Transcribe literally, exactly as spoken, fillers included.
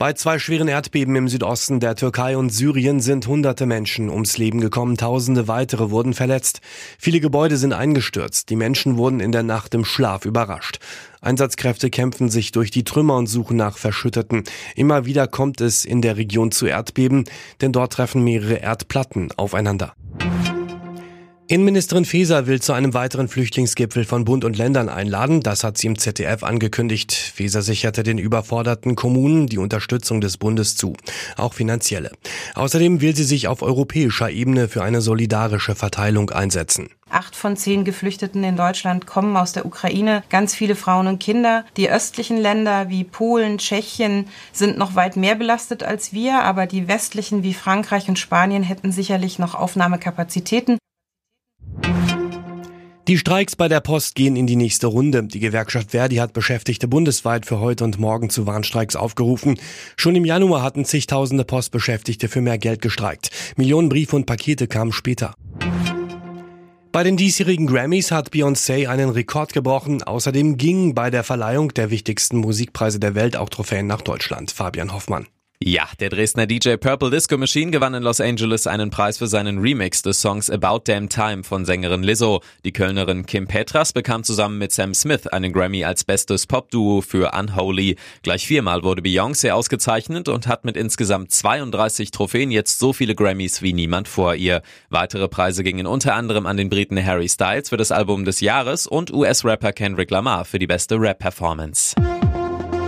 Bei zwei schweren Erdbeben im Südosten der Türkei und Syrien sind hunderte Menschen ums Leben gekommen, tausende weitere wurden verletzt. Viele Gebäude sind eingestürzt, die Menschen wurden in der Nacht im Schlaf überrascht. Einsatzkräfte kämpfen sich durch die Trümmer und suchen nach Verschütteten. Immer wieder kommt es in der Region zu Erdbeben, denn dort treffen mehrere Erdplatten aufeinander. Innenministerin Faeser will zu einem weiteren Flüchtlingsgipfel von Bund und Ländern einladen. Das hat sie im Z D F angekündigt. Faeser sicherte den überforderten Kommunen die Unterstützung des Bundes zu, auch finanzielle. Außerdem will sie sich auf europäischer Ebene für eine solidarische Verteilung einsetzen. Acht von zehn Geflüchteten in Deutschland kommen aus der Ukraine. Ganz viele Frauen und Kinder. Die östlichen Länder wie Polen, Tschechien sind noch weit mehr belastet als wir. Aber die westlichen wie Frankreich und Spanien hätten sicherlich noch Aufnahmekapazitäten. Die Streiks bei der Post gehen in die nächste Runde. Die Gewerkschaft Verdi hat Beschäftigte bundesweit für heute und morgen zu Warnstreiks aufgerufen. Schon im Januar hatten zigtausende Postbeschäftigte für mehr Geld gestreikt. Millionen Briefe und Pakete kamen später. Bei den diesjährigen Grammys hat Beyoncé einen Rekord gebrochen. Außerdem gingen bei der Verleihung der wichtigsten Musikpreise der Welt auch Trophäen nach Deutschland. Fabian Hoffmann. Ja, der Dresdner D J Purple Disco Machine gewann in Los Angeles einen Preis für seinen Remix des Songs About Damn Time von Sängerin Lizzo. Die Kölnerin Kim Petras bekam zusammen mit Sam Smith einen Grammy als bestes Popduo für Unholy. Gleich viermal wurde Beyoncé ausgezeichnet und hat mit insgesamt zweiunddreißig Trophäen jetzt so viele Grammys wie niemand vor ihr. Weitere Preise gingen unter anderem an den Briten Harry Styles für das Album des Jahres und U S-Rapper Kendrick Lamar für die beste Rap-Performance.